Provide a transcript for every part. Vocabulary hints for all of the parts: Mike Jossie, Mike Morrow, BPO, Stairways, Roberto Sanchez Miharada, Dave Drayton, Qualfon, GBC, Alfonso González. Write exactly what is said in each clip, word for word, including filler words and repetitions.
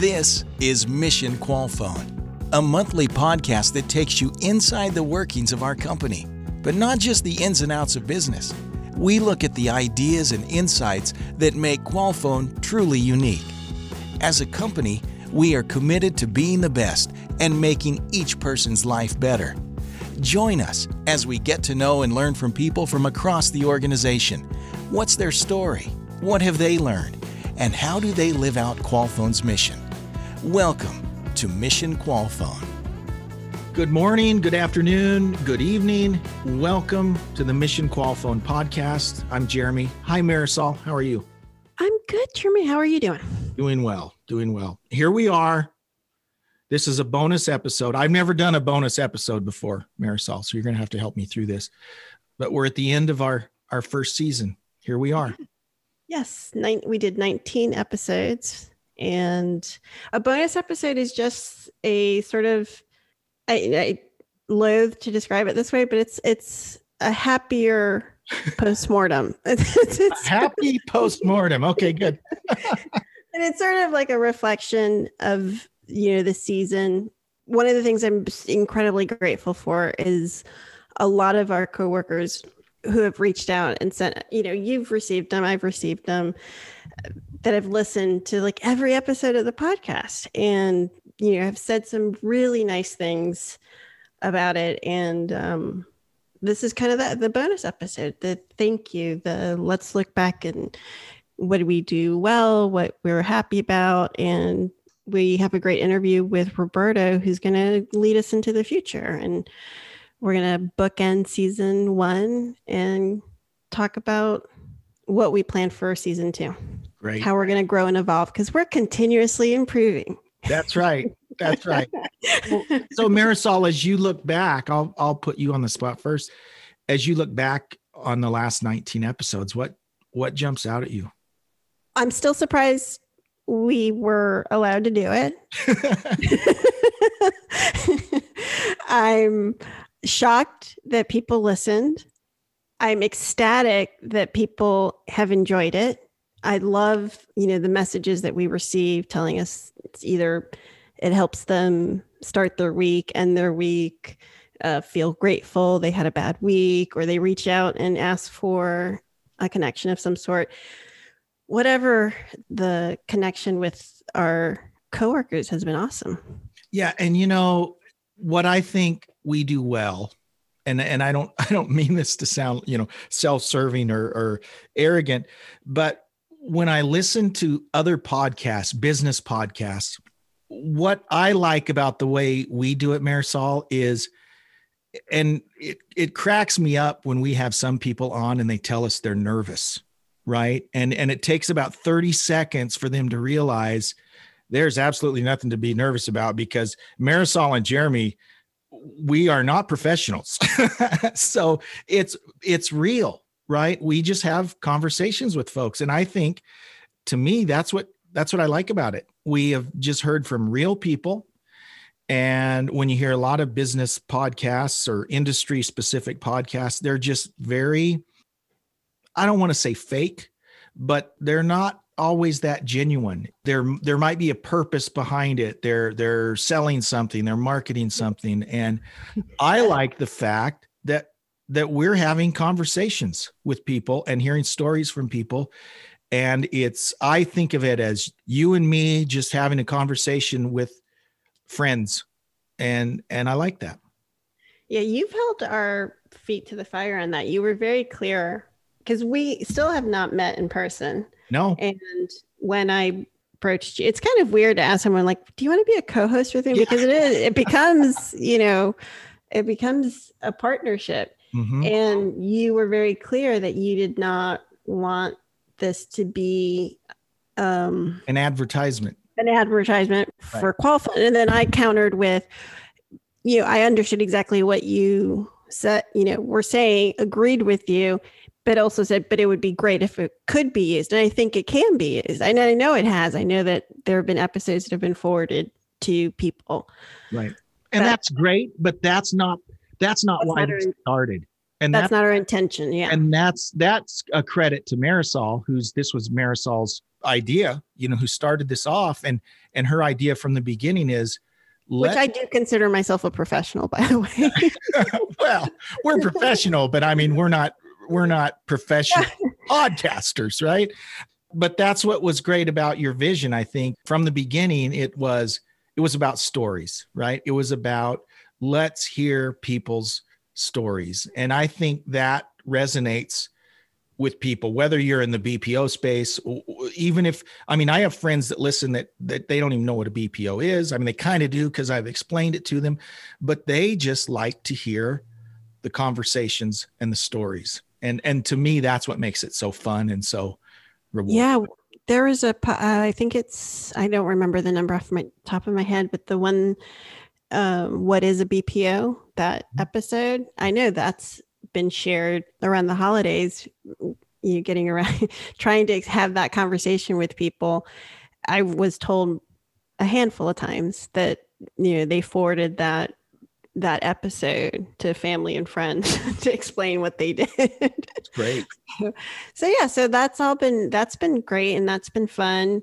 This is Mission Qualfon, a monthly podcast that takes you inside the workings of our company, but not just the ins and outs of business. We look at the ideas and insights that make Qualfon truly unique. As a company, we are committed to being the best and making each person's life better. Join us as we get to know and learn from people from across the organization. What's their story? What have they learned? And how do they live out Qualfon's mission? Welcome to Mission Qualfon. Good morning, good afternoon, good evening. Welcome to the Mission Qualfon podcast. I'm Jeremy. Hi, Marisol. How are you? I'm good, Jeremy. How are you doing? Doing well, doing well. Here we are. This is a bonus episode. I've never done a bonus episode before, Marisol, so you're going to have to help me through this. But we're at the end of our, our first season. Here we are. Yes, nine, we did nineteen episodes. And a bonus episode is just a sort of... I, I loathe to describe it this way, but it's it's a happier postmortem. it's, it's, a happy postmortem. Okay, good. And it's sort of like a reflection of, you know, the season. One of the things I'm incredibly grateful for is a lot of our coworkers who have reached out and sent, you know, you've received them, I've received them, that have listened to like every episode of the podcast and, you know, have said some really nice things about it. And um, this is kind of the, the bonus episode, the thank you, the let's look back and what did we do well, what we were happy about. And we have a great interview with Roberto, who's going to lead us into the future. And we're going to bookend season one and talk about what we plan for season two. Great. How we're going to grow and evolve, because we're continuously improving. That's right. That's right. Well, so Marisol, as you look back, I'll I'll put you on the spot first. As you look back on the last nineteen episodes, what what jumps out at you? I'm still surprised we were allowed to do it. I'm shocked that people listened. I'm ecstatic that people have enjoyed it. I love, you know, the messages that we receive telling us it's either it helps them start their week, end their week, uh, feel grateful they had a bad week, or they reach out and ask for a connection of some sort. Whatever the connection with our coworkers has been awesome. Yeah. And, you know, what I think we do well, and and I don't I don't mean this to sound, you know, self-serving or, or arrogant, but when I listen to other podcasts, business podcasts, what I like about the way we do it, Marisol, is, and it, it cracks me up when we have some people on and they tell us they're nervous, right? And, and it takes about thirty seconds for them to realize there's absolutely nothing to be nervous about, because Marisol and Jeremy, we are not professionals. So it's, it's real. Right. We just have conversations with folks. And I think, to me, that's what that's what I like about it. We have just heard from real people. And when you hear a lot of business podcasts or industry specific podcasts, they're just very, I don't want to say fake, but they're not always that genuine. There, there might be a purpose behind it. They're they're selling something, they're marketing something. And I like the fact that that we're having conversations with people and hearing stories from people. And it's, I think of it as you and me just having a conversation with friends. And, and I like that. Yeah. You've held our feet to the fire on that. You were very clear, because we still have not met in person. No. And when I approached you, it's kind of weird to ask someone like, do you want to be a co-host with me? Because it is, it becomes, you know, it becomes a partnership. Mm-hmm. And you were very clear that you did not want this to be um, an advertisement, an advertisement right. for Qualfon. And then I countered with, you know, I understood exactly what you said, you know, were saying, agreed with you, but also said, but it would be great if it could be used. And I think it can be used. And I know it has. I know that there have been episodes that have been forwarded to people. Right. And but, that's great, but that's not That's not why it started. And that's that, not our intention. Yeah. And that's, that's a credit to Marisol, who's, this was Marisol's idea, you know, who started this off, and, and her idea from the beginning is, Let, which I do consider myself a professional, by the way. Well, we're professional, but I mean, we're not, we're not professional podcasters, right? But that's what was great about your vision. I think from the beginning, it was, it was about stories, right? It was about, let's hear people's stories. And I think that resonates with people, whether you're in the B P O space, even if, I mean, I have friends that listen that, that they don't even know what a B P O is. I mean, they kind of do because I've explained it to them, but they just like to hear the conversations and the stories. And, and to me, that's what makes it so fun and so rewarding. Yeah. There is a, uh, I think it's, I don't remember the number off my top of my head, but the one, uh, what is a B P O, that episode, I know that's been shared around the holidays, you getting around, trying to have that conversation with people. I was told a handful of times that, you know, they forwarded that, that episode to family and friends to explain what they did. That's great. So, so yeah, so that's all been, that's been great. And that's been fun.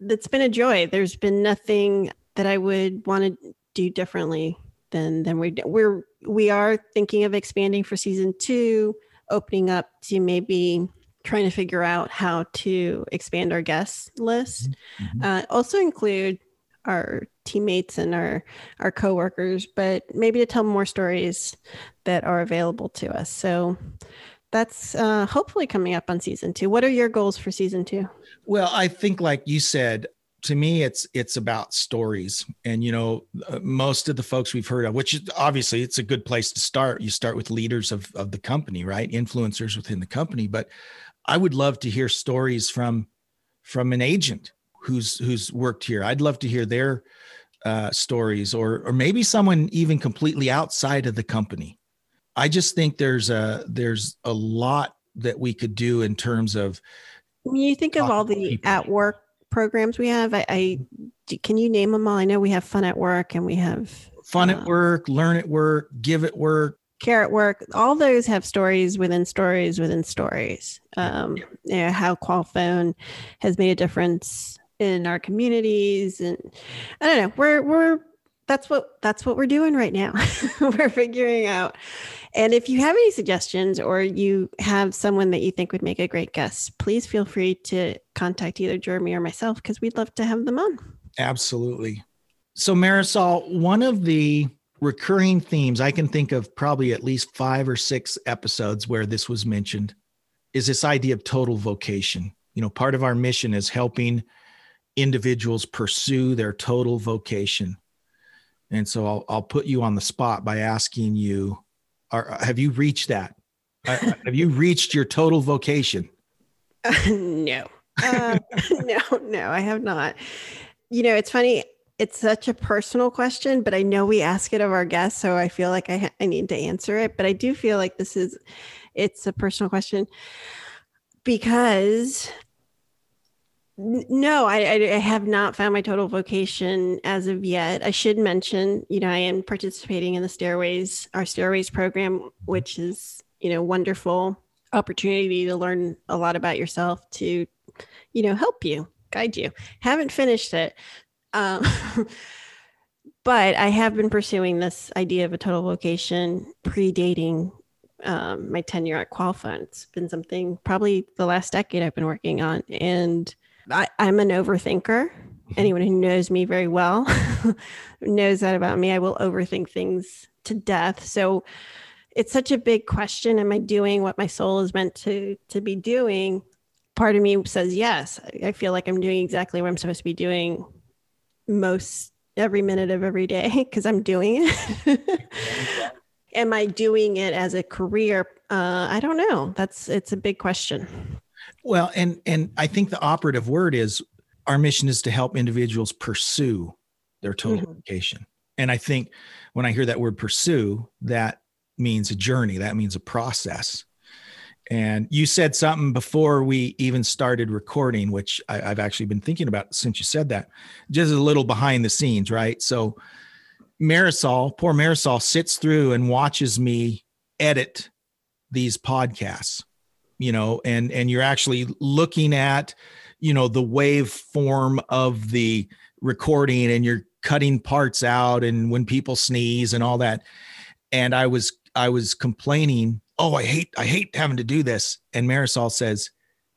That's been a joy. There's been nothing that I would want to do differently than, than we do. We're, we are thinking of expanding for season two, opening up to maybe trying to figure out how to expand our guest list. Mm-hmm. Uh, also include our teammates and our, our coworkers, but maybe to tell more stories that are available to us. So that's uh, hopefully coming up on season two. What are your goals for season two? Well, I think like you said, to me, it's it's about stories. And, you know, most of the folks we've heard of, which is obviously it's a good place to start. You start with leaders of, of the company, right? Influencers within the company. But I would love to hear stories from from an agent who's who's worked here. I'd love to hear their uh, stories, or or maybe someone even completely outside of the company. I just think there's a there's a lot that we could do in terms of. When you think of all the at work programs we have, I, I can you name them all? I know we have Fun at Work, and we have Fun uh, at Work, Learn at Work, Give at Work, Care at Work. All those have stories within stories within stories. Um, yeah. You know, how Qualfon has made a difference in our communities, and I don't know. We're we're that's what that's what we're doing right now. We're figuring out. And if you have any suggestions, or you have someone that you think would make a great guest, please feel free to contact either Jeremy or myself, because we'd love to have them on. Absolutely. So Marisol, one of the recurring themes, I can think of probably at least five or six episodes where this was mentioned, is this idea of total vocation. You know, part of our mission is helping individuals pursue their total vocation. And so I'll, I'll put you on the spot by asking you, Are, have you reached that? Uh, have you reached your total vocation? Uh, no, uh, no, no, I have not. You know, it's funny. It's such a personal question, but I know we ask it of our guests. So I feel like I, ha- I need to answer it, but I do feel like this is, it's a personal question, because no, I, I have not found my total vocation as of yet. I should mention, you know, I am participating in the Stairways, our Stairways program, which is, you know, wonderful opportunity to learn a lot about yourself, to, you know, help you, guide you. Haven't finished it. Um, but I have been pursuing this idea of a total vocation predating um, my tenure at Qualfon. It's been something probably the last decade I've been working on. And I, I'm an overthinker. Anyone who knows me very well knows that about me. I will overthink things to death. So it's such a big question. Am I doing what my soul is meant to, to be doing? Part of me says yes. I feel like I'm doing exactly what I'm supposed to be doing most every minute of every day, because I'm doing it. Am I doing it as a career? Uh, I don't know. That's, it's a big question. Well, and and I think the operative word is, our mission is to help individuals pursue their total mm-hmm. vocation. And I think when I hear that word pursue, that means a journey. That means a process. And you said something before we even started recording, which I, I've actually been thinking about since you said that, just a little behind the scenes, right? So Marisol, poor Marisol sits through and watches me edit these podcasts, you know, and, and you're actually looking at, you know, the waveform of the recording, and you're cutting parts out, and when people sneeze and all that. And I was, I was complaining, oh, I hate, I hate having to do this. And Marisol says,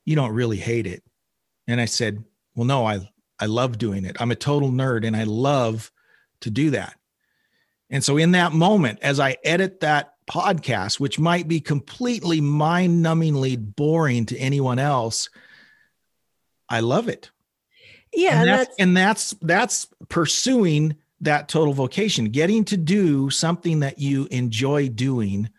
you don't really hate it. And I said, well, no, I, I love doing it. I'm a total nerd and I love to do that. And so in that moment, as I edit that podcast, which might be completely mind-numbingly boring to anyone else, I love it. Yeah. And that's, that's, and that's, that's pursuing that total vocation, getting to do something that you enjoy doing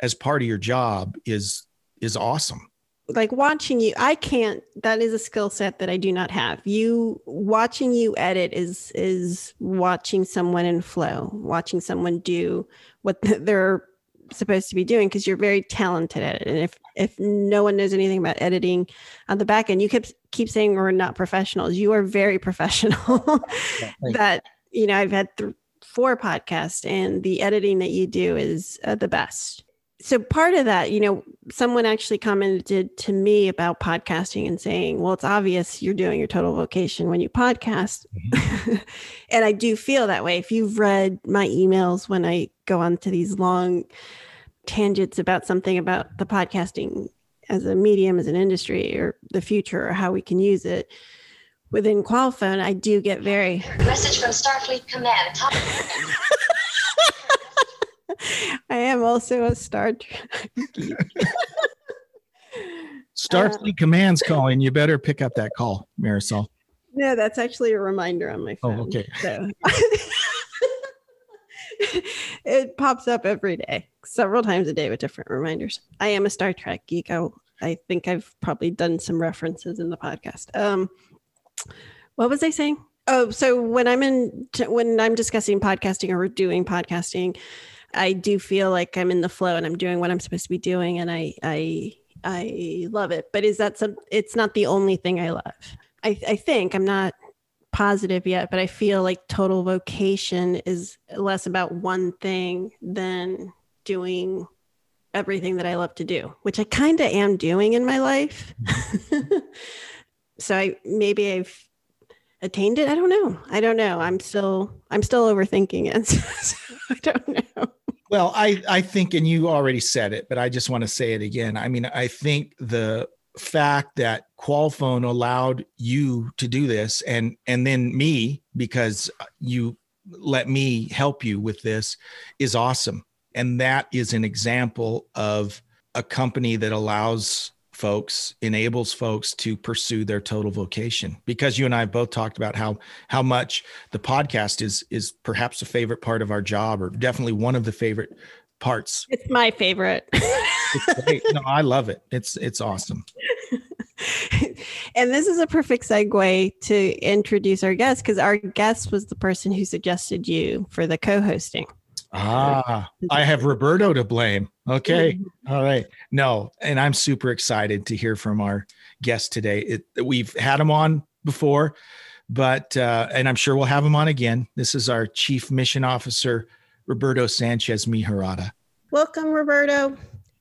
as part of your job is, is awesome. Like watching you, I can't, that is a skill set that I do not have. You watching you edit is, is watching someone in flow, watching someone do what they're supposed to be doing, because you're very talented at it. And if, if no one knows anything about editing on the back end, you keep, keep saying we're not professionals. You are very professional. That, you know, I've had th- four podcasts, and the editing that you do is uh, the best. So part of that, you know, someone actually commented to me about podcasting and saying, well, it's obvious you're doing your total vocation when you podcast. Mm-hmm. And I do feel that way. If you've read my emails when I go on to these long tangents about something about the podcasting as a medium, as an industry, or the future, or how we can use it within Qualfon, I do get very... Message from Starfleet Command. I am also a Star Trek. Starfleet um, Command's calling. You better pick up that call, Marisol. No, that's actually a reminder on my phone. Oh, okay. So. It pops up every day, several times a day with different reminders. I am a Star Trek geek. I, I think I've probably done some references in the podcast. Um, what was I saying? Oh, so when I'm in, when I'm discussing podcasting or doing podcasting, I do feel like I'm in the flow and I'm doing what I'm supposed to be doing. And I, I, I love it, but is that some, it's not the only thing I love. I, I think I'm not positive yet, but I feel like total vocation is less about one thing than doing everything that I love to do, which I kind of am doing in my life. So I, maybe I've attained it. I don't know. I don't know. I'm still, I'm still overthinking it. So I don't know. Well, I, I think, and you already said it, but I just want to say it again. I mean, I think the fact that Qualfon allowed you to do this, and, and then me, because you let me help you with this, is awesome. And that is an example of a company that allows folks, enables folks to pursue their total vocation, because you and I both talked about how, how much the podcast is, is perhaps a favorite part of our job, or definitely one of the favorite parts. It's my favorite. It's great. No, I love it. It's, it's awesome. And this is a perfect segue to introduce our guest, because our guest was the person who suggested you for the co-hosting. Ah, I have Roberto to blame. Okay. All right. No, and I'm super excited to hear from our guest today. It, we've had him on before, but, uh, and I'm sure we'll have him on again. This is our Chief Mission Officer, Roberto Sanchez Miharada. Welcome, Roberto.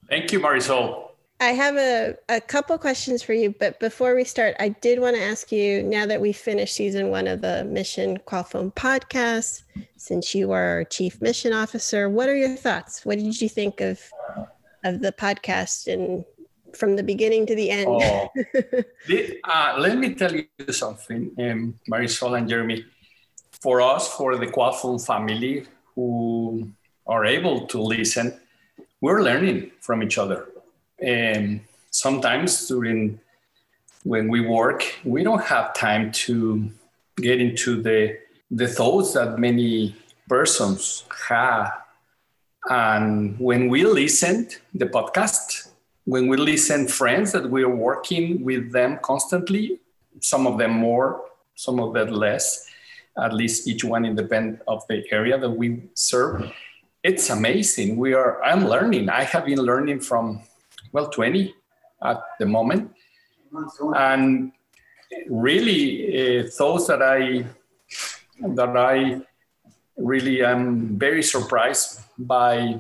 Thank you, Marisol. I have a, a couple questions for you, but before we start, I did want to ask you, now that we finished season one of the Mission Qualfon podcast, since you are our Chief Mission Officer, what are your thoughts? What did you think of of the podcast, and from the beginning to the end? Oh, the, uh, let me tell you something, um, Marisol and Jeremy. For us, for the Qualfon family who are able to listen, we're learning from each other. Um, sometimes during when we work, we don't have time to get into the the thoughts that many persons have. And when we listen to the podcast, when we listen to friends that we are working with them constantly, some of them more, some of them less, at least each one independent of the area that we serve, it's amazing. We are, I'm learning. I have been learning from well, twenty at the moment. And really uh, thoughts that I, that I really am very surprised by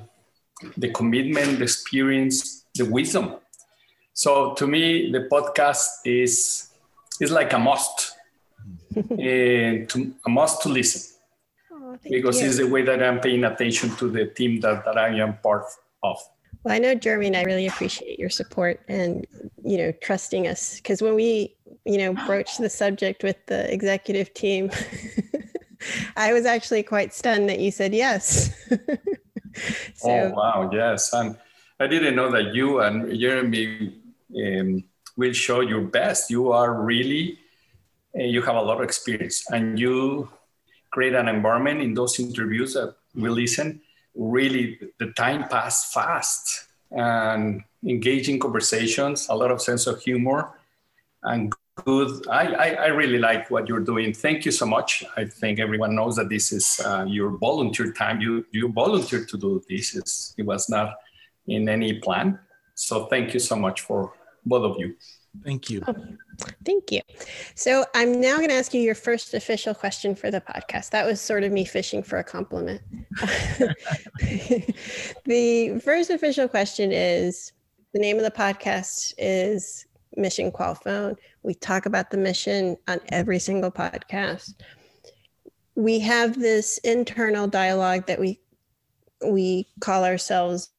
the commitment, the experience, the wisdom. So to me, the podcast is is like a must, uh, to, a must to listen, oh, because you. It's the way that I'm paying attention to the team that, that I am part of. Well, I know, Jeremy, and I really appreciate your support and, you know, trusting us, because when we, you know, broached the subject with the executive team, I was actually quite stunned that you said yes. So, oh, wow. Yes. And I didn't know that you and Jeremy um, will show your best. You are really, uh, you have a lot of experience, and you create an environment in those interviews that we listen. Really, the time passed fast, and engaging conversations, a lot of sense of humor, and good. I, I, I really like what you're doing. Thank you so much. I think everyone knows that this is uh, your volunteer time. You you volunteered to do this. It's, it was not in any plan. So thank you so much for both of you. Thank you. Oh, thank you. So I'm now going to ask you your first official question for the podcast. That was sort of me fishing for a compliment. The first official question is, the name of the podcast is Mission Qualfon. We talk about the mission on every single podcast. We have this internal dialogue that we we call ourselves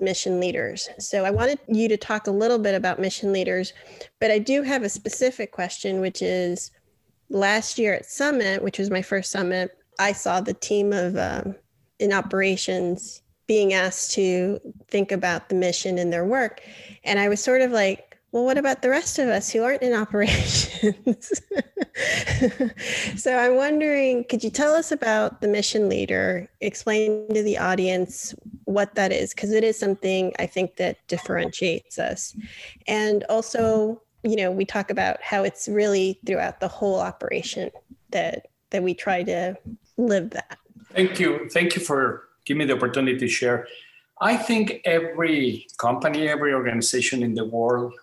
mission leaders. So I wanted you to talk a little bit about mission leaders, but I do have a specific question, which is, last year at Summit, which was my first Summit, I saw the team of um, in operations being asked to think about the mission in their work. And I was sort of like, well, what about the rest of us who aren't in operations? So I'm wondering, could you tell us about the mission leader? Explain to the audience what that is, because it is something I think that differentiates us. And also, you know, we talk about how it's really throughout the whole operation that that we try to live that. Thank you. Thank you for giving me the opportunity to share. I think every company, every organization in the world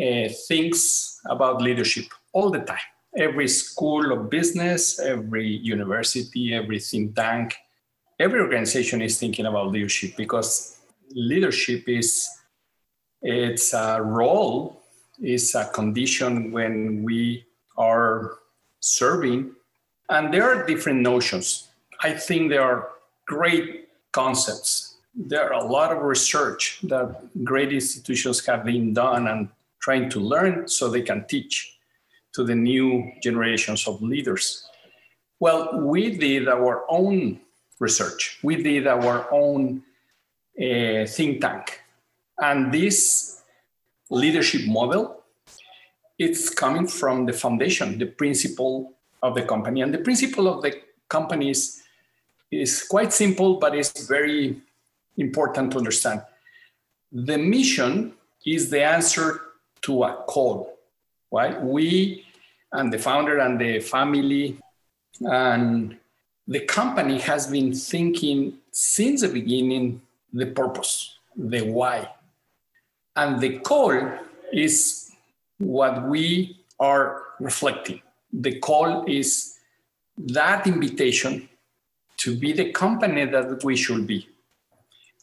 Uh, thinks about leadership all the time. Every school of business, every university, every think tank, every organization is thinking about leadership, because leadership is, it's a role, it's a condition when we are serving. And there are different notions. I think there are great concepts. There are a lot of research that great institutions have been done and trying to learn so they can teach to the new generations of leaders. Well, we did our own research. We did our own uh, think tank. And this leadership model, it's coming from the foundation, the principle of the company. And the principle of the company is, is quite simple, but it's very important to understand. The mission is the answer to a call, right? We and the founder and the family and the company has been thinking since the beginning, the purpose, the why. And the call is what we are reflecting. The call is that invitation to be the company that we should be.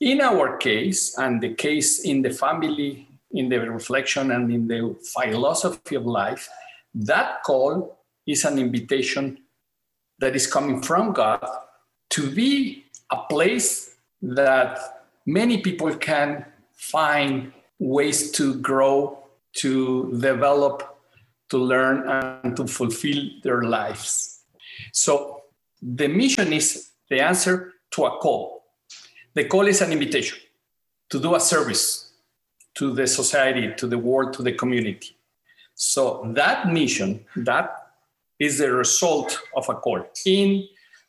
In our case, and the case in the family, in the reflection and in the philosophy of life, that call is an invitation that is coming from God to be a place that many people can find ways to grow, to develop, to learn, and to fulfill their lives. So the mission is the answer to a call. The call is an invitation to do a service to the society, to the world, to the community. So that mission, that is the result of a call. In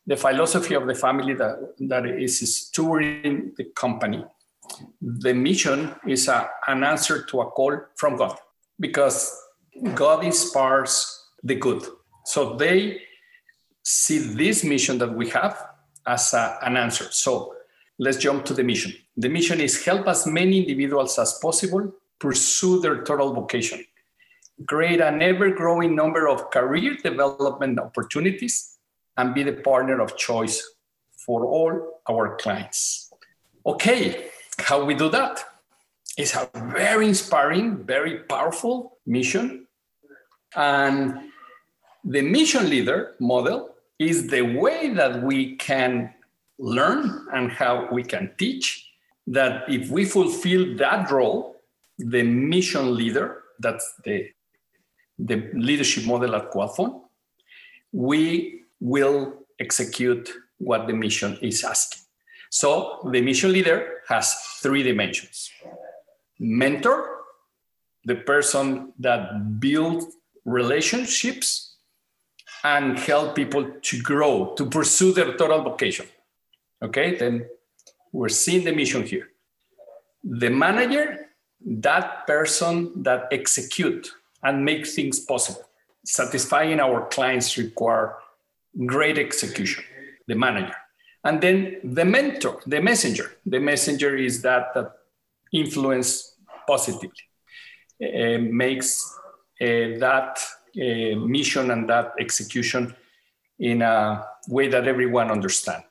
the philosophy of the family that, that is stewarding the company, the mission is a, an answer to a call from God, because God inspires the good. So they see this mission that we have as a, an answer. So let's jump to the mission. The mission is help as many individuals as possible pursue their total vocation, create an ever-growing number of career development opportunities, and be the partner of choice for all our clients. Okay, how we do that? It's a very inspiring, very powerful mission. And the mission leader model is the way that we can learn and how we can teach, that if we fulfill that role, the mission leader, that's the, the leadership model at Qualfon, we will execute what the mission is asking. So the mission leader has three dimensions. Mentor, the person that builds relationships and help people to grow, to pursue their total vocation. Okay, then we're seeing the mission here. The manager, that person that executes and makes things possible. Satisfying our clients require great execution, the manager. And then the mentor, the messenger. The messenger is that that influence positively, uh, makes uh, that uh, mission and that execution in a way that everyone understands.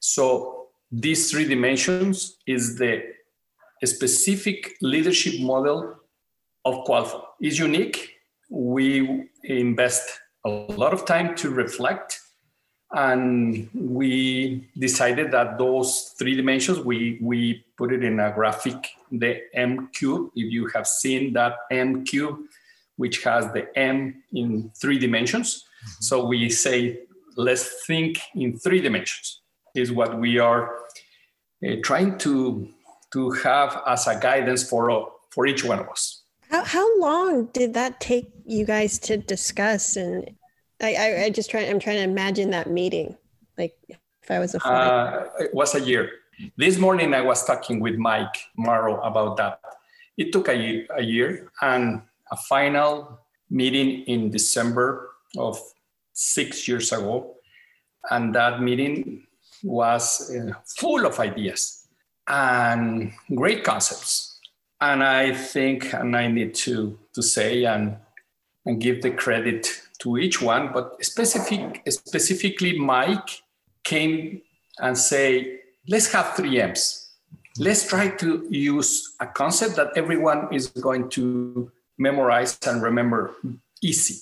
So these three dimensions is the specific leadership model of Qualfon. It's unique. We invest a lot of time to reflect, and we decided that those three dimensions, we, we put it in a graphic, the M cube. If you have seen that M cube, which has the M in three dimensions. Mm-hmm. So we say, let's think in three dimensions, is what we are uh, trying to, to have as a guidance for, uh, for each one of us. How, how long did that take you guys to discuss? And I, I, I just try, I'm trying to imagine that meeting. Like if I was a fly. Uh, it was a year. This morning I was talking with Mike Morrow about that. It took a, a year and a final meeting in December of six years ago. And that meeting was uh, full of ideas and great concepts. And I think, and I need to, to say and, and give the credit to each one, but specific, specifically Mike came and say, let's have three M's. Let's try to use a concept that everyone is going to memorize and remember easy.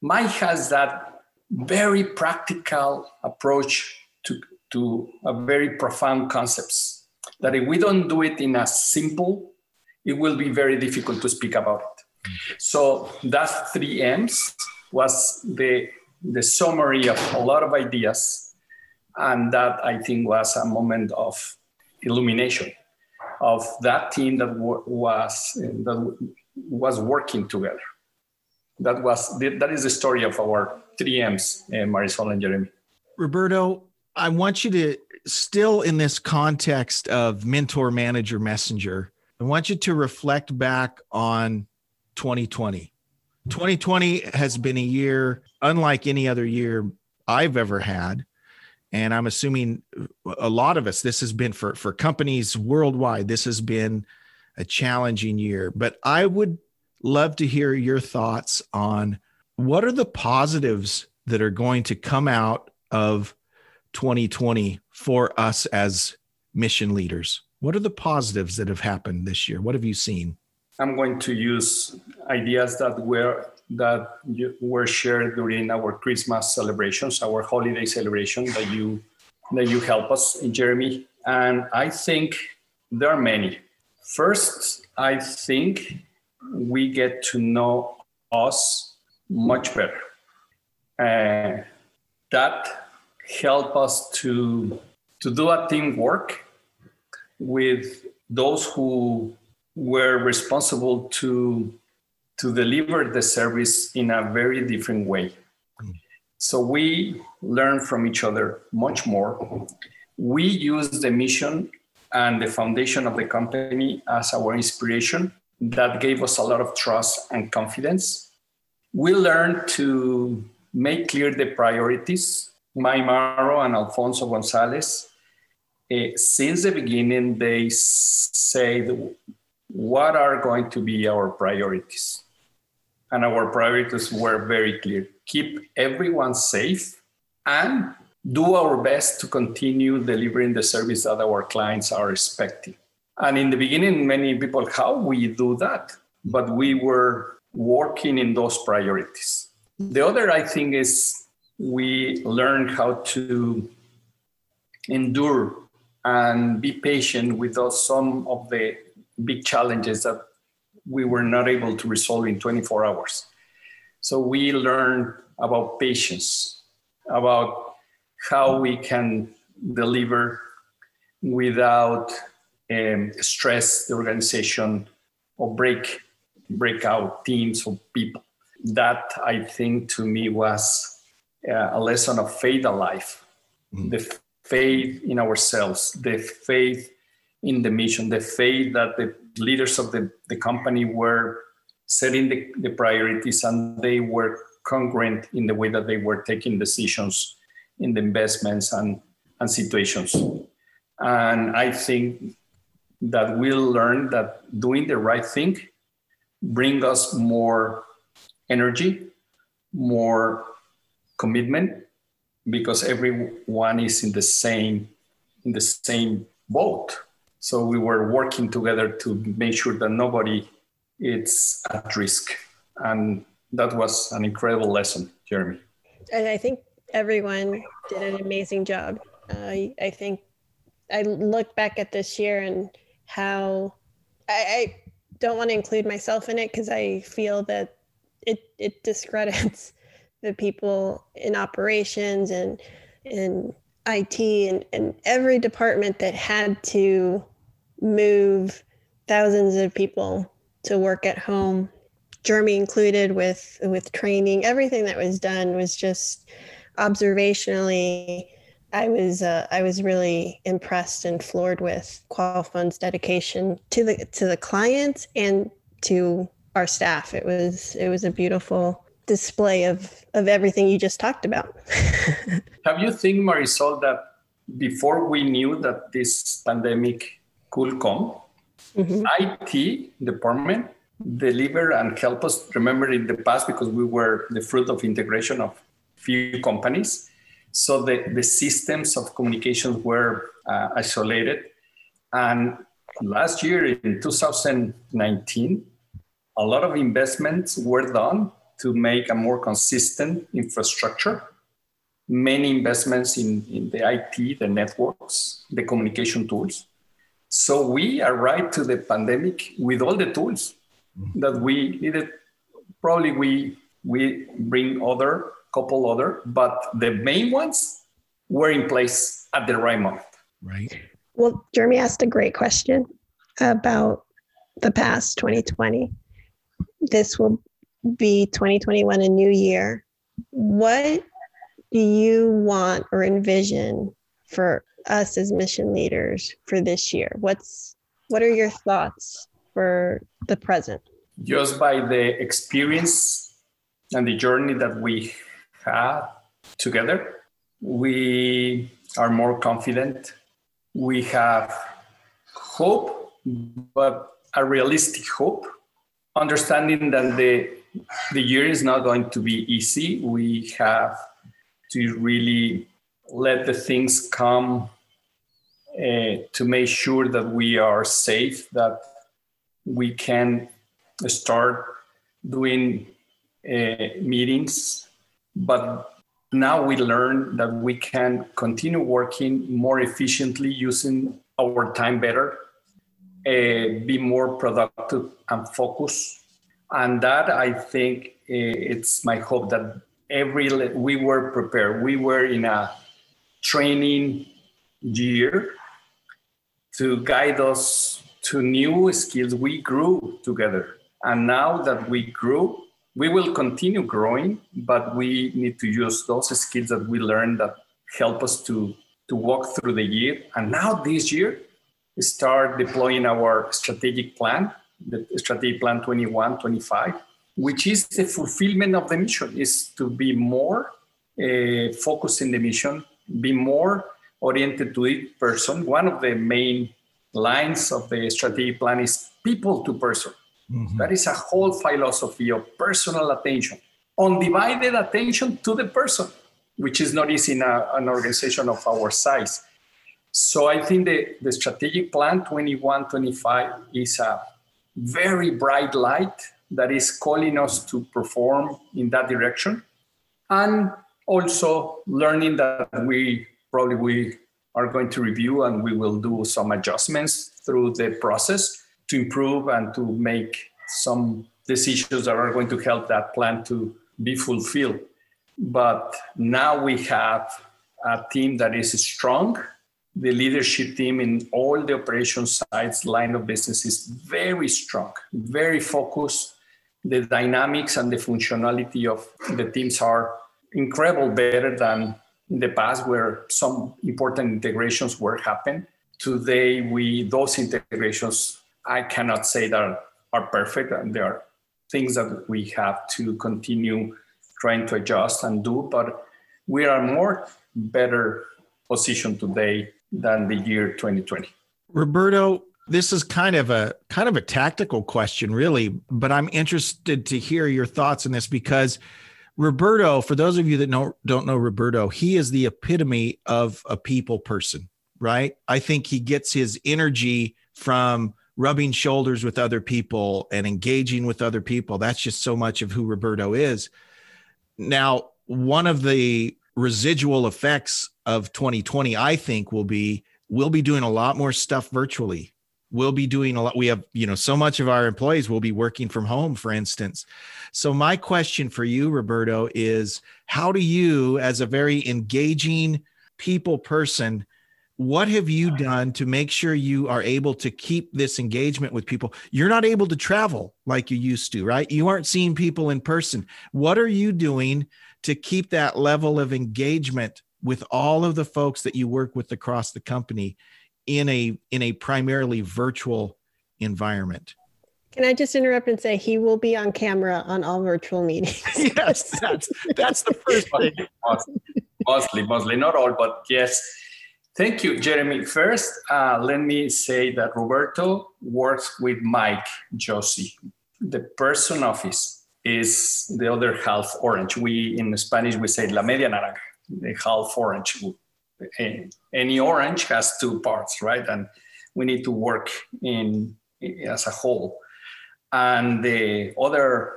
Mike has that very practical approach to, to a very profound concepts, that if we don't do it in a simple, it will be very difficult to speak about it. So that's three M's. Was the, the summary of a lot of ideas. And that, I think, was a moment of illumination of that team that was, that was working together. That was, that is the story of our three M's, Marisol and Jeremy. Roberto, I want you to, still in this context of mentor, manager, messenger, I want you to reflect back on twenty twenty. twenty twenty has been a year unlike any other year I've ever had. And I'm assuming a lot of us, this has been for, for companies worldwide, this has been a challenging year. But I would love to hear your thoughts on what are the positives that are going to come out of twenty twenty for us as mission leaders? What are the positives that have happened this year? What have you seen? I'm going to use ideas that were that were shared during our Christmas celebrations, our holiday celebration that you that you help us, Jeremy. And I think there are many. First, I think we get to know us much better. Uh, that help us to to do a teamwork with those who were responsible to, to deliver the service in a very different way. So we learn from each other much more. We use the mission and the foundation of the company as our inspiration. That gave us a lot of trust and confidence. We learned to make clear the priorities. Mike Morrow and Alfonso González, eh, since the beginning, they say the, what are going to be our priorities? And our priorities were very clear. Keep everyone safe and do our best to continue delivering the service that our clients are expecting. And in the beginning, many people, how we do that? But we were working in those priorities. The other, I think, is we learned how to endure and be patient with us, some of the big challenges that we were not able to resolve in twenty-four hours. So we learned about patience, about how we can deliver without um, stress the organization or break breakout teams or people. That, I think, to me was uh, a lesson of faith alive, mm. the faith in ourselves, the faith in the mission, the faith that the leaders of the, the company were setting the, the priorities and they were congruent in the way that they were taking decisions in the investments and, and situations. And I think that we'll learn that doing the right thing brings us more energy, more commitment, because everyone is in the same in the same boat. So we were working together to make sure that nobody is at risk. And that was an incredible lesson, Jeremy. And I think everyone did an amazing job. Uh, I, I think I look back at this year and how I, I don't want to include myself in it because I feel that it it discredits the people in operations and in I T and, and every department that had to move thousands of people to work at home, Jeremy included, with with training. Everything that was done was just observationally, I was uh, I was really impressed and floored with Qualfon's dedication to the to the clients and to our staff. It was it was a beautiful display of, of everything you just talked about. Have you think, Marisol, that before we knew that this pandemic could come, mm-hmm. I T department delivered and helped us? Remember in the past, because we were the fruit of integration of few companies, so the, the systems of communications were uh, isolated. And last year in two thousand nineteen, a lot of investments were done to make a more consistent infrastructure. Many investments in, in the I T, the networks, the communication tools. So we arrived to the pandemic with all the tools mm-hmm. that we needed. Probably we we bring other, couple other, but the main ones were in place at the right moment. Right. Well, Jeremy asked a great question about the past twenty twenty. This will be twenty twenty-one, a new year. What do you want or envision for us as mission leaders for this year? What's what are your thoughts for the present? Just by the experience and the journey that we had together, we are more confident. We have hope, but a realistic hope, understanding that the The year is not going to be easy. We have to really let the things come uh, to make sure that we are safe, that we can start doing uh, meetings. But now we learn that we can continue working more efficiently, using our time better, uh, be more productive and focused. And that, I think, it's my hope that every we were prepared. We were in a training year to guide us to new skills. We grew together. And now that we grew, we will continue growing, but we need to use those skills that we learned that help us to, to walk through the year. And now this year, we start deploying our strategic plan, the strategic plan twenty-one twenty-five, which is the fulfillment of the mission, is to be more uh, focused in the mission, be more oriented to each person. One of the main lines of the strategic plan is people to person. Mm-hmm. That is a whole philosophy of personal attention, undivided attention to the person, which is not easy in a, an organization of our size. So I think the, the strategic plan twenty-one twenty-five is a very bright light that is calling us to perform in that direction. And also learning that we probably we are going to review and we will do some adjustments through the process to improve and to make some decisions that are going to help that plan to be fulfilled. But now we have a team that is strong. The leadership team in all the operation sites, line of business is very strong, very focused. The dynamics and the functionality of the teams are incredible, better than in the past where some important integrations were happening. Today, we those integrations, I cannot say that are perfect, and there are things that we have to continue trying to adjust and do, but we are more better positioned today than the year twenty twenty. Roberto, this is kind of a kind of a tactical question, really, but I'm interested to hear your thoughts on this because Roberto, for those of you that know, don't know Roberto, he is the epitome of a people person, right? I think he gets his energy from rubbing shoulders with other people and engaging with other people. That's just so much of who Roberto is. Now, one of the residual effects of twenty twenty, I think, will be we'll be doing a lot more stuff virtually. We'll be doing a lot. We have, you know, so much of our employees will be working from home, for instance. So my question for you, Roberto, is how do you, as a very engaging people person, what have you done to make sure you are able to keep this engagement with people? You're not able to travel like you used to, right? You aren't seeing people in person. What are you doing to keep that level of engagement with all of the folks that you work with across the company in a in a primarily virtual environment? Can I just interrupt and say he will be on camera on all virtual meetings? Yes, that's that's the first thing. Mostly, mostly, mostly, not all, but yes. Thank you, Jeremy. First, uh, let me say that Roberto works with Mike Jossie. The person of his is the other half orange. We, in Spanish, we say la media naranja, the half orange. Any orange has two parts, right? And we need to work in as a whole. And the other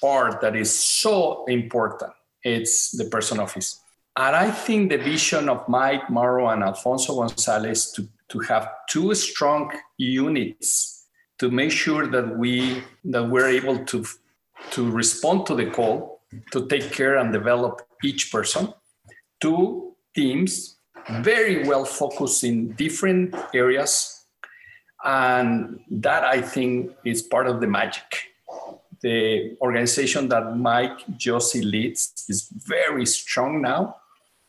part that is so important, it's the person office. And I think the vision of Mike Morrow and Alfonso González to, to have two strong units to make sure that, we, that we're able to, to respond to the call, to take care and develop each person, to teams very well focused in different areas. And that I think is part of the magic. The organization that Mike Jossie leads is very strong now.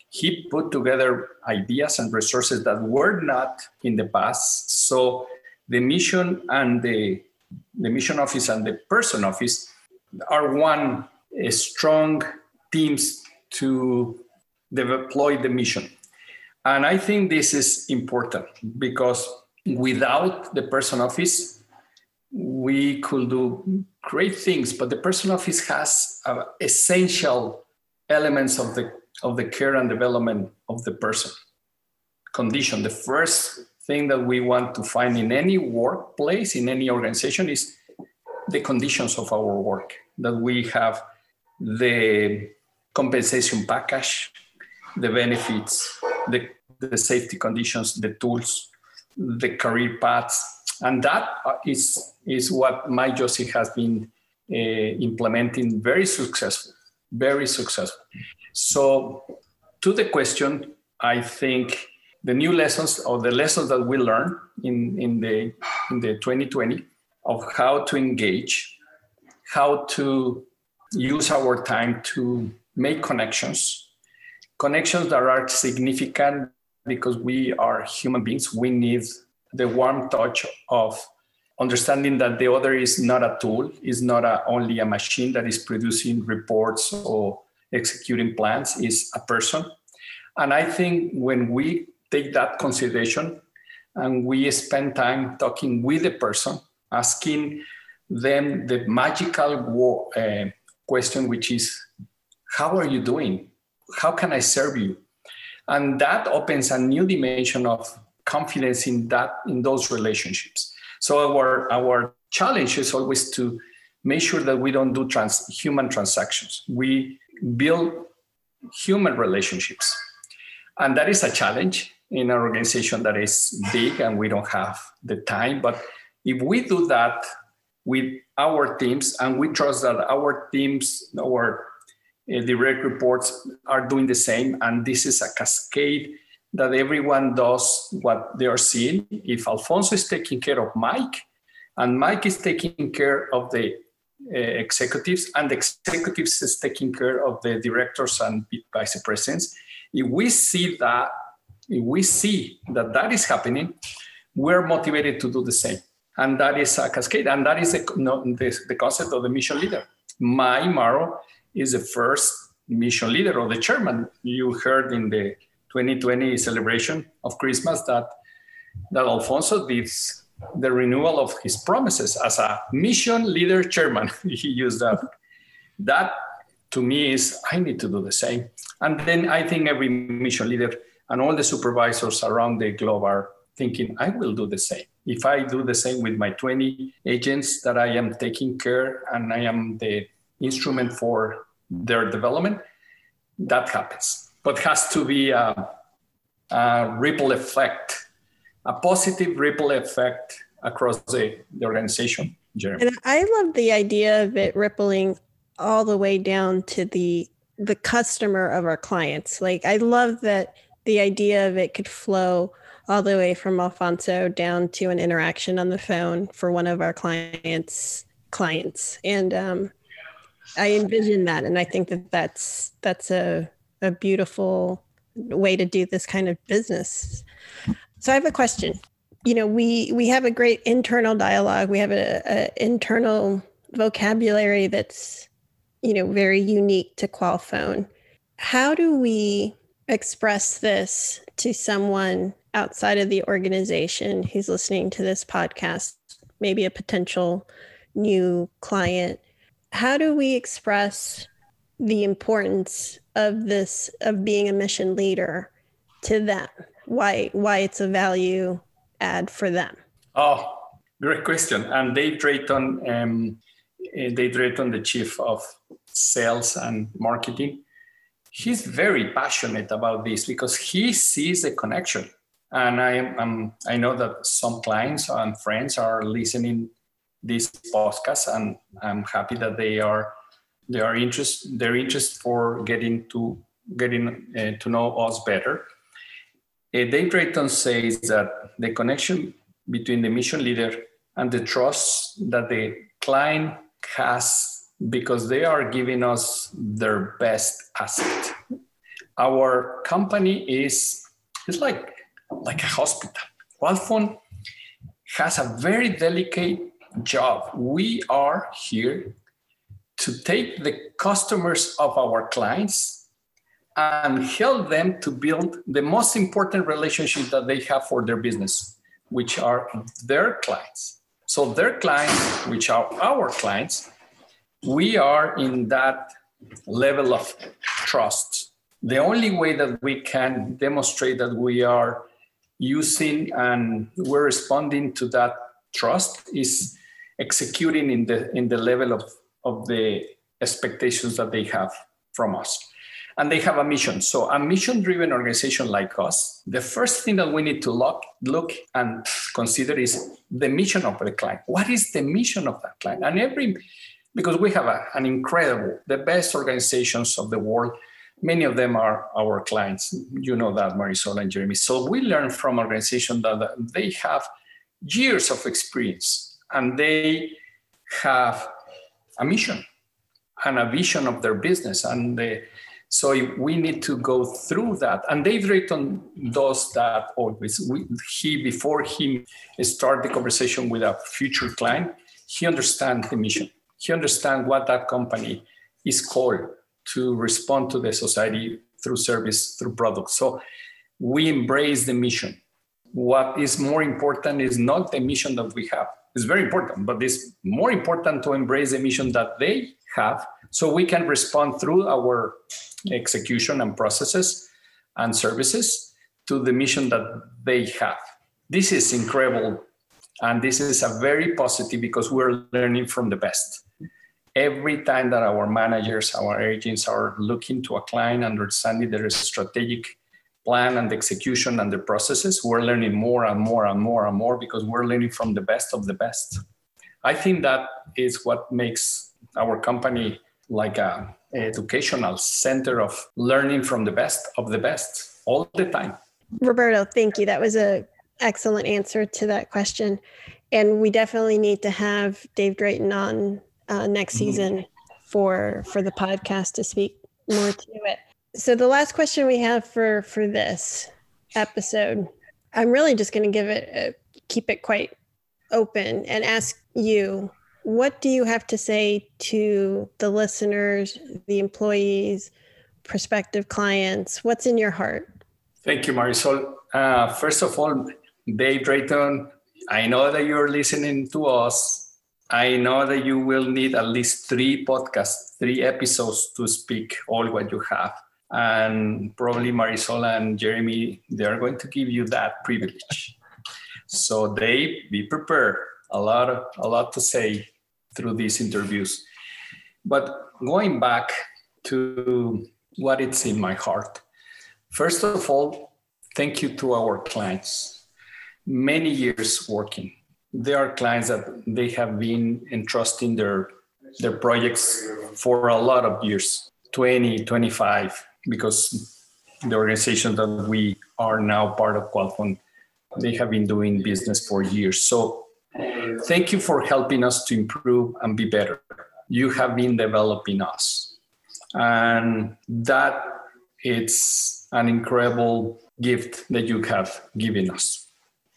He put together ideas and resources that were not in the past. So the mission and the, the mission office and the person office are one uh, strong teams to deploy the mission. And I think this is important because without the person office, we could do great things, but the person office has uh, essential elements of the, of the care and development of the person. Condition, the first thing that we want to find in any workplace, in any organization is the conditions of our work, that we have the compensation package, the benefits, the, the safety conditions, the tools, the career paths. And that is, is what Mike Jossie has been uh, implementing very successful, very successful. So to the question, I think the new lessons or the lessons that we learned in, in, the, in the twenty twenty of how to engage, how to use our time to make connections, Connections that are significant because we are human beings. We need the warm touch of understanding that the other is not a tool, is not a, only a machine that is producing reports or executing plans, is a person. And I think when we take that consideration and we spend time talking with the person, asking them the magical wo- uh, question, which is, how are you doing? How can I serve you? And that opens a new dimension of confidence in that, in those relationships. So our, our challenge is always to make sure that we don't do trans, human transactions. We build human relationships. And that is a challenge in an organization that is big and we don't have the time. But if we do that with our teams, and we trust that our teams, our uh, direct reports are doing the same, and this is a cascade that everyone does what they are seeing. If Alfonso is taking care of Mike, and Mike is taking care of the uh, executives, and the executives is taking care of the directors and vice presidents, if we see that, if we see that that is happening, we're motivated to do the same. And that is a cascade. And that is the, no, the, the concept of the mission leader. Mike Morrow is the first mission leader or the chairman. You heard in the twenty twenty celebration of Christmas that, that Alfonso did the renewal of his promises as a mission leader chairman. He used that. That to me is, I need to do the same. And then I think every mission leader and all the supervisors around the globe are thinking, I will do the same. If I do the same with my twenty agents that I am taking care and I am the instrument for their development, that happens. But has to be a, a ripple effect, a positive ripple effect across the, the organization. Jeremy. And I love the idea of it rippling all the way down to the the customer of our clients. Like, I love that the idea of it could flow all the way from Alfonso down to an interaction on the phone for one of our clients, clients. And um, I envision that. And I think that that's, that's a, a beautiful way to do this kind of business. So I have a question. You know, we, we have a great internal dialogue. We have a, a internal vocabulary that's, you know, very unique to Qualfon. How do we express this to someone outside of the organization who's listening to this podcast, maybe a potential new client? How do we express the importance of this, of being a mission leader to them? Why, why it's a value add for them? Oh, great question. And Dave Drayton, um, Dave Drayton, the chief of sales and marketing, he's very passionate about this because he sees the connection. And I um, I know that some clients and friends are listening this podcast, and I'm happy that they are they are interest their interest for getting to getting uh, to know us better. Uh, Dave Drayton says that the connection between the mission leader and the trust that the client has, because they are giving us their best asset. Our company is it's like. like a hospital. Qualfon has a very delicate job. We are here to take the customers of our clients and help them to build the most important relationship that they have for their business, which are their clients. So their clients, which are our clients, we are in that level of trust. The only way that we can demonstrate that we are using and we're responding to that trust is executing in the in the level of, of the expectations that they have from us. And they have a mission. So a mission-driven organization like us, the first thing that we need to look, look and consider is the mission of the client. What is the mission of that client? And every, because we have a, an incredible, the best organizations of the world. Many of them are our clients. You know that, Marisol and Jeremy. So we learn from organizations that they have years of experience and they have a mission and a vision of their business. And they, so we need to go through that. And Dave Drayton does that always. We, he, before he starts the conversation with a future client, he understands the mission. He understands what that company is called to respond to the society through service, through products. So we embrace the mission. What is more important is not the mission that we have. It's very important, but it's more important to embrace the mission that they have so we can respond through our execution and processes and services to the mission that they have. This is incredible. And this is a very positive because we're learning from the best. Every time that our managers, our agents are looking to a client, understanding their strategic plan and the execution and the processes, we're learning more and more and more and more because we're learning from the best of the best. I think that is what makes our company like a educational center of learning from the best of the best all the time. Roberto, thank you. That was a excellent answer to that question. And we definitely need to have Dave Drayton on uh, next season for for the podcast to speak more to it. So the last question we have for, for this episode, I'm really just going to give it, a, keep it quite open and ask you, what do you have to say to the listeners, the employees, prospective clients? What's in your heart? Thank you, Marisol. Uh, first of all, Dave Drayton, I know that you're listening to us. I know that you will need at least three podcasts, three episodes to speak all what you have. And probably Marisol and Jeremy, they're going to give you that privilege. So Dave, be prepared. A lot, of, a lot to say through these interviews. But going back to what it's in my heart. First of all, thank you to our clients. Many years working. There are clients that they have been entrusting their, their projects for a lot of years. twenty, twenty-five, because the organization that we are now part of, Qualfon, they have been doing business for years. So thank you for helping us to improve and be better. You have been developing us. And that it's an incredible gift that you have given us.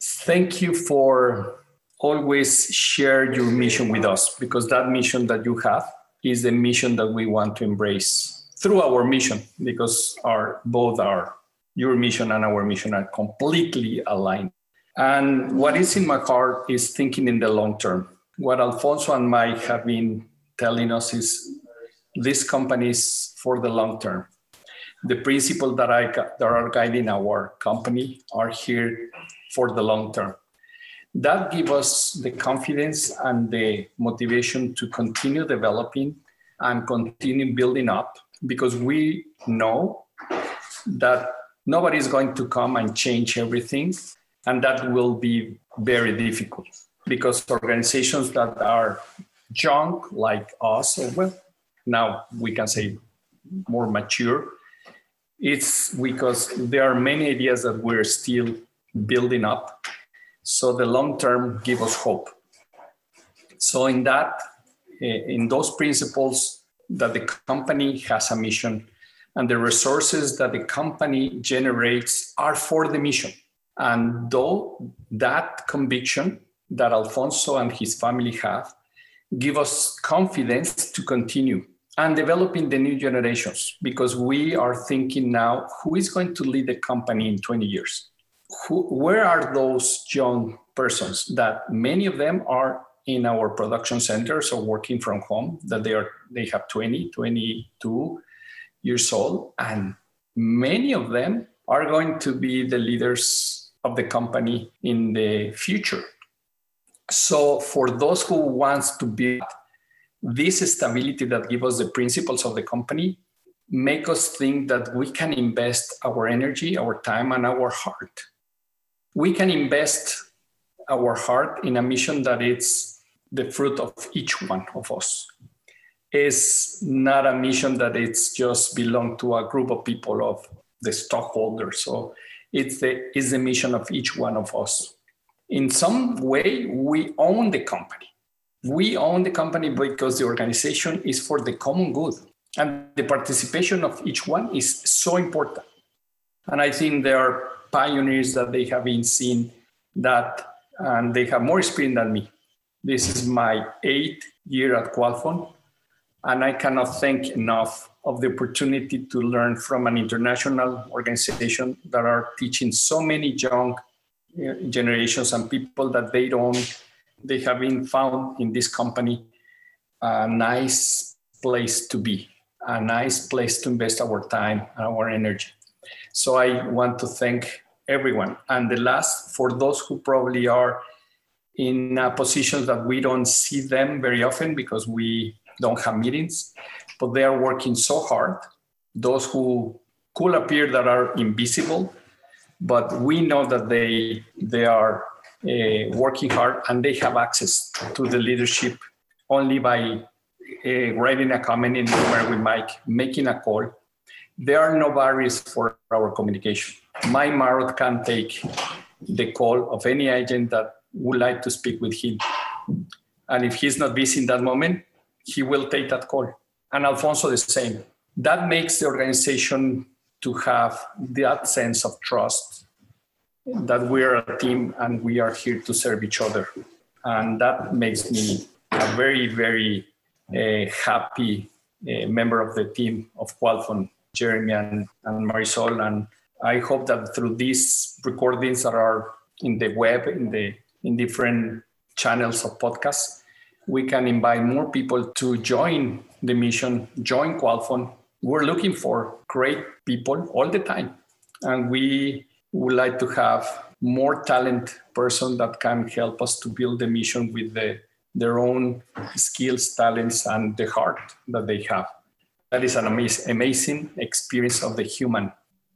Thank you for always share your mission with us, because that mission that you have is the mission that we want to embrace through our mission, because our both our your mission and our mission are completely aligned. And what is in my heart is thinking in the long term. What Alfonso and Mike have been telling us is this company is for the long term. The principles that I that are guiding our company are here for the long term. That gives us the confidence and the motivation to continue developing and continue building up, because we know that nobody is going to come and change everything, and that will be very difficult because organizations that are young like us, well, now we can say more mature, it's because there are many ideas that we're still building up. So the long term gives us hope. So in that, in those principles that the company has a mission and the resources that the company generates are for the mission. And though that conviction that Alfonso and his family have give us confidence to continue and developing the new generations, because we are thinking now, who is going to lead the company in twenty years? Who, where are those young persons that many of them are in our production centers or working from home, that they are they have twenty, twenty-two years old, and many of them are going to be the leaders of the company in the future. So for those who want to build this stability that gives us the principles of the company, make us think that we can invest our energy, our time, and our heart. We can invest our heart in a mission that is the fruit of each one of us. It's not a mission that it's just belong to a group of people of the stockholders. So it's the, it's the mission of each one of us. In some way, we own the company. We own the company because the organization is for the common good. And the participation of each one is so important. And I think there are pioneers that they have been seen that, and they have more experience than me. This is my eighth year at Qualfon, and I cannot thank enough of the opportunity to learn from an international organization that are teaching so many young generations and people that they don't, they have been found in this company a nice place to be, a nice place to invest our time and our energy. So I want to thank everyone. And the last, for those who probably are in uh, positions that we don't see them very often because we don't have meetings, but they are working so hard. Those who could appear that are invisible, but we know that they they are uh, working hard, and they have access to the leadership only by uh, writing a comment in where we might, making a call. There are no barriers for our communication. Mike Morrow can take the call of any agent that would like to speak with him. And if he's not busy in that moment, he will take that call. And Alfonso the same. That makes the organization to have that sense of trust that we are a team and we are here to serve each other. And that makes me a very, very uh, happy uh, member of the team of Qualfon, Jeremy and, and Marisol. And I hope that through these recordings that are in the web, in the in different channels of podcasts, we can invite more people to join the mission, join Qualfon. We're looking for great people all the time. And we would like to have more talent person that can help us to build the mission with the, their own skills, talents, and the heart that they have. That is an amaz- amazing experience of the human,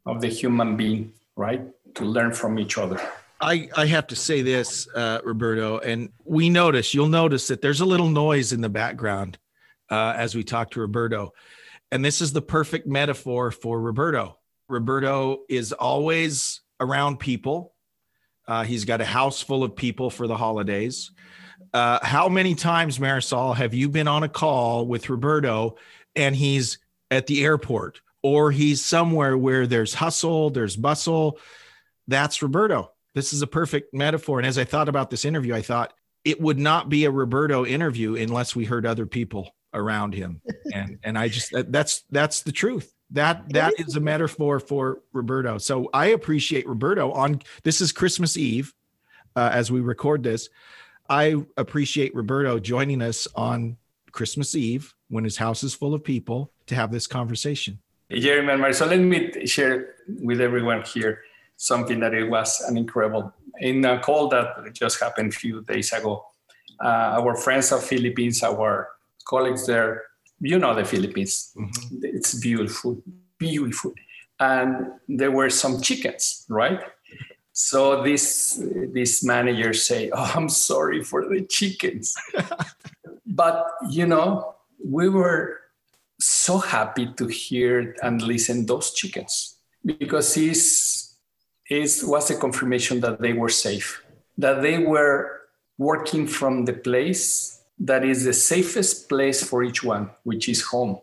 of the human being, right? To learn from each other. I, I have to say this, uh, Roberto, and we notice, you'll notice that there's a little noise in the background uh, as we talk to Roberto. And this is the perfect metaphor for Roberto. Roberto is always around people. Uh, he's got a house full of people for the holidays. Uh, how many times, Marisol, have you been on a call with Roberto and he's at the airport or he's somewhere where there's hustle, there's bustle? That's Roberto. This is a perfect metaphor. And as I thought about this interview, I thought it would not be a Roberto interview unless we heard other people around him. And and I just, that's, that's the truth. That, that is a metaphor for Roberto. So I appreciate Roberto on, this is Christmas Eve uh, as we record this. I appreciate Roberto joining us on Christmas Eve when his house is full of people to have this conversation. Jeremy and Marisol, let me share with everyone here something that it was an incredible. In a call that just happened a few days ago, uh, our friends of Philippines, our colleagues there, you know the Philippines, mm-hmm. It's beautiful, beautiful. And there were some chickens, right? So this, this manager say, oh, I'm sorry for the chickens. But, you know, we were so happy to hear and listen those chickens because it's, it was a confirmation that they were safe, that they were working from the place that is the safest place for each one, which is home.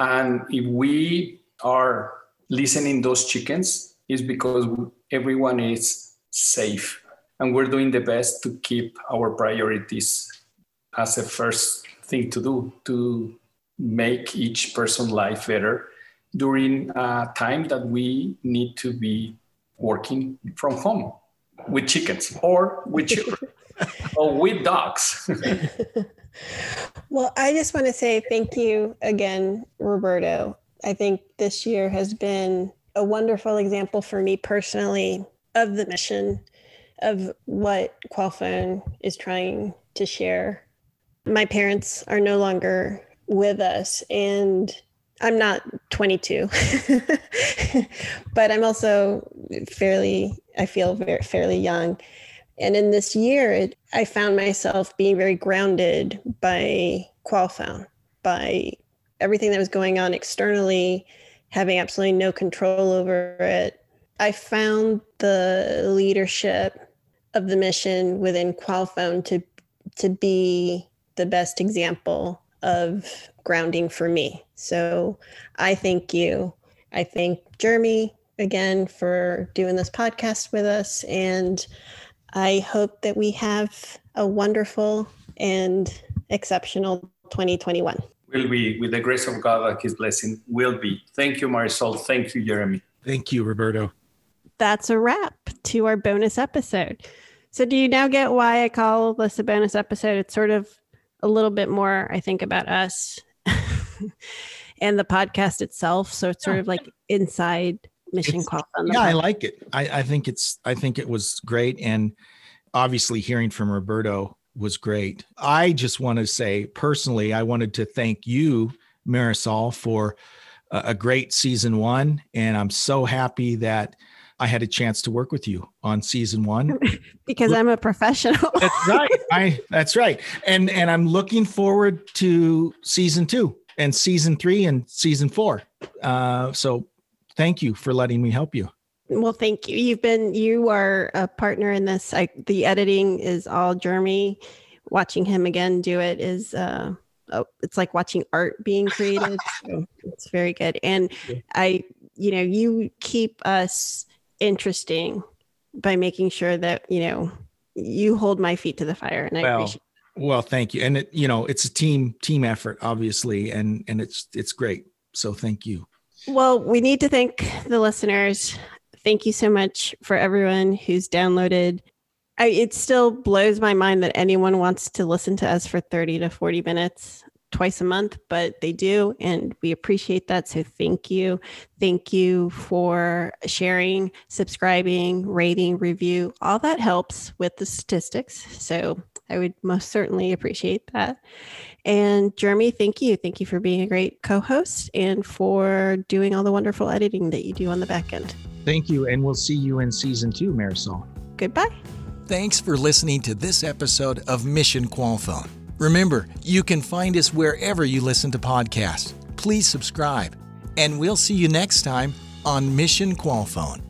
And if we are listening those chickens, it's because everyone is safe and we're doing the best to keep our priorities as a first thing to do, to make each person's life better during a time that we need to be working from home with chickens or with children or with dogs. Well, I just want to say thank you again, Roberto. I think this year has been a wonderful example for me personally of the mission of what Qualfon is trying to share. My parents are no longer with us and I'm not twenty-two, but I'm also fairly, I feel very, fairly young. And in this year, it, I found myself being very grounded by Qualfon, by everything that was going on externally, having absolutely no control over it. I found the leadership of the mission within Qualfon to, to be the best example of grounding for me. So I thank you. I thank Jeremy again for doing this podcast with us. And I hope that we have a wonderful and exceptional twenty twenty-one. Will be, with the grace of God and his blessing, will be. Thank you, Marisol. Thank you, Jeremy. Thank you, Roberto. That's a wrap to our bonus episode. So do you now get why I call this a bonus episode? It's sort of a little bit more, I think, about us and the podcast itself. So it's sort of like inside mission Qualfon. Yeah, I like it. I, I think it's, I think it was great. And obviously hearing from Roberto was great. I just want to say personally, I wanted to thank you, Marisol, for a, a great season one. And I'm so happy that I had a chance to work with you on season one. Because I'm a professional. That's right. I, that's right. And, and I'm looking forward to season two and season three and season four. Uh, so thank you for letting me help you. Well, thank you. You've been, you are a partner in this. I, the editing is all Jeremy. Watching him again do it is, uh, oh, it's like watching art being created. So it's very good. And I, you know, you keep us interesting by making sure that, you know, you hold my feet to the fire, and I well, appreciate it. Well, thank you. And it, you know, it's a team, team effort, obviously. And, and it's, it's great. So thank you. Well, we need to thank the listeners. Thank you so much for everyone who's downloaded. I, it still blows my mind that anyone wants to listen to us for thirty to forty minutes twice a month, but they do. And we appreciate that. So thank you. Thank you for sharing, subscribing, rating, review. All that helps with the statistics. So I would most certainly appreciate that. And Jeremy, thank you. Thank you for being a great co-host and for doing all the wonderful editing that you do on the back end. Thank you. And we'll see you in season two, Marisol. Goodbye. Thanks for listening to this episode of Mission Qualfon. Remember, you can find us wherever you listen to podcasts. Please subscribe, and we'll see you next time on Mission Qualfon.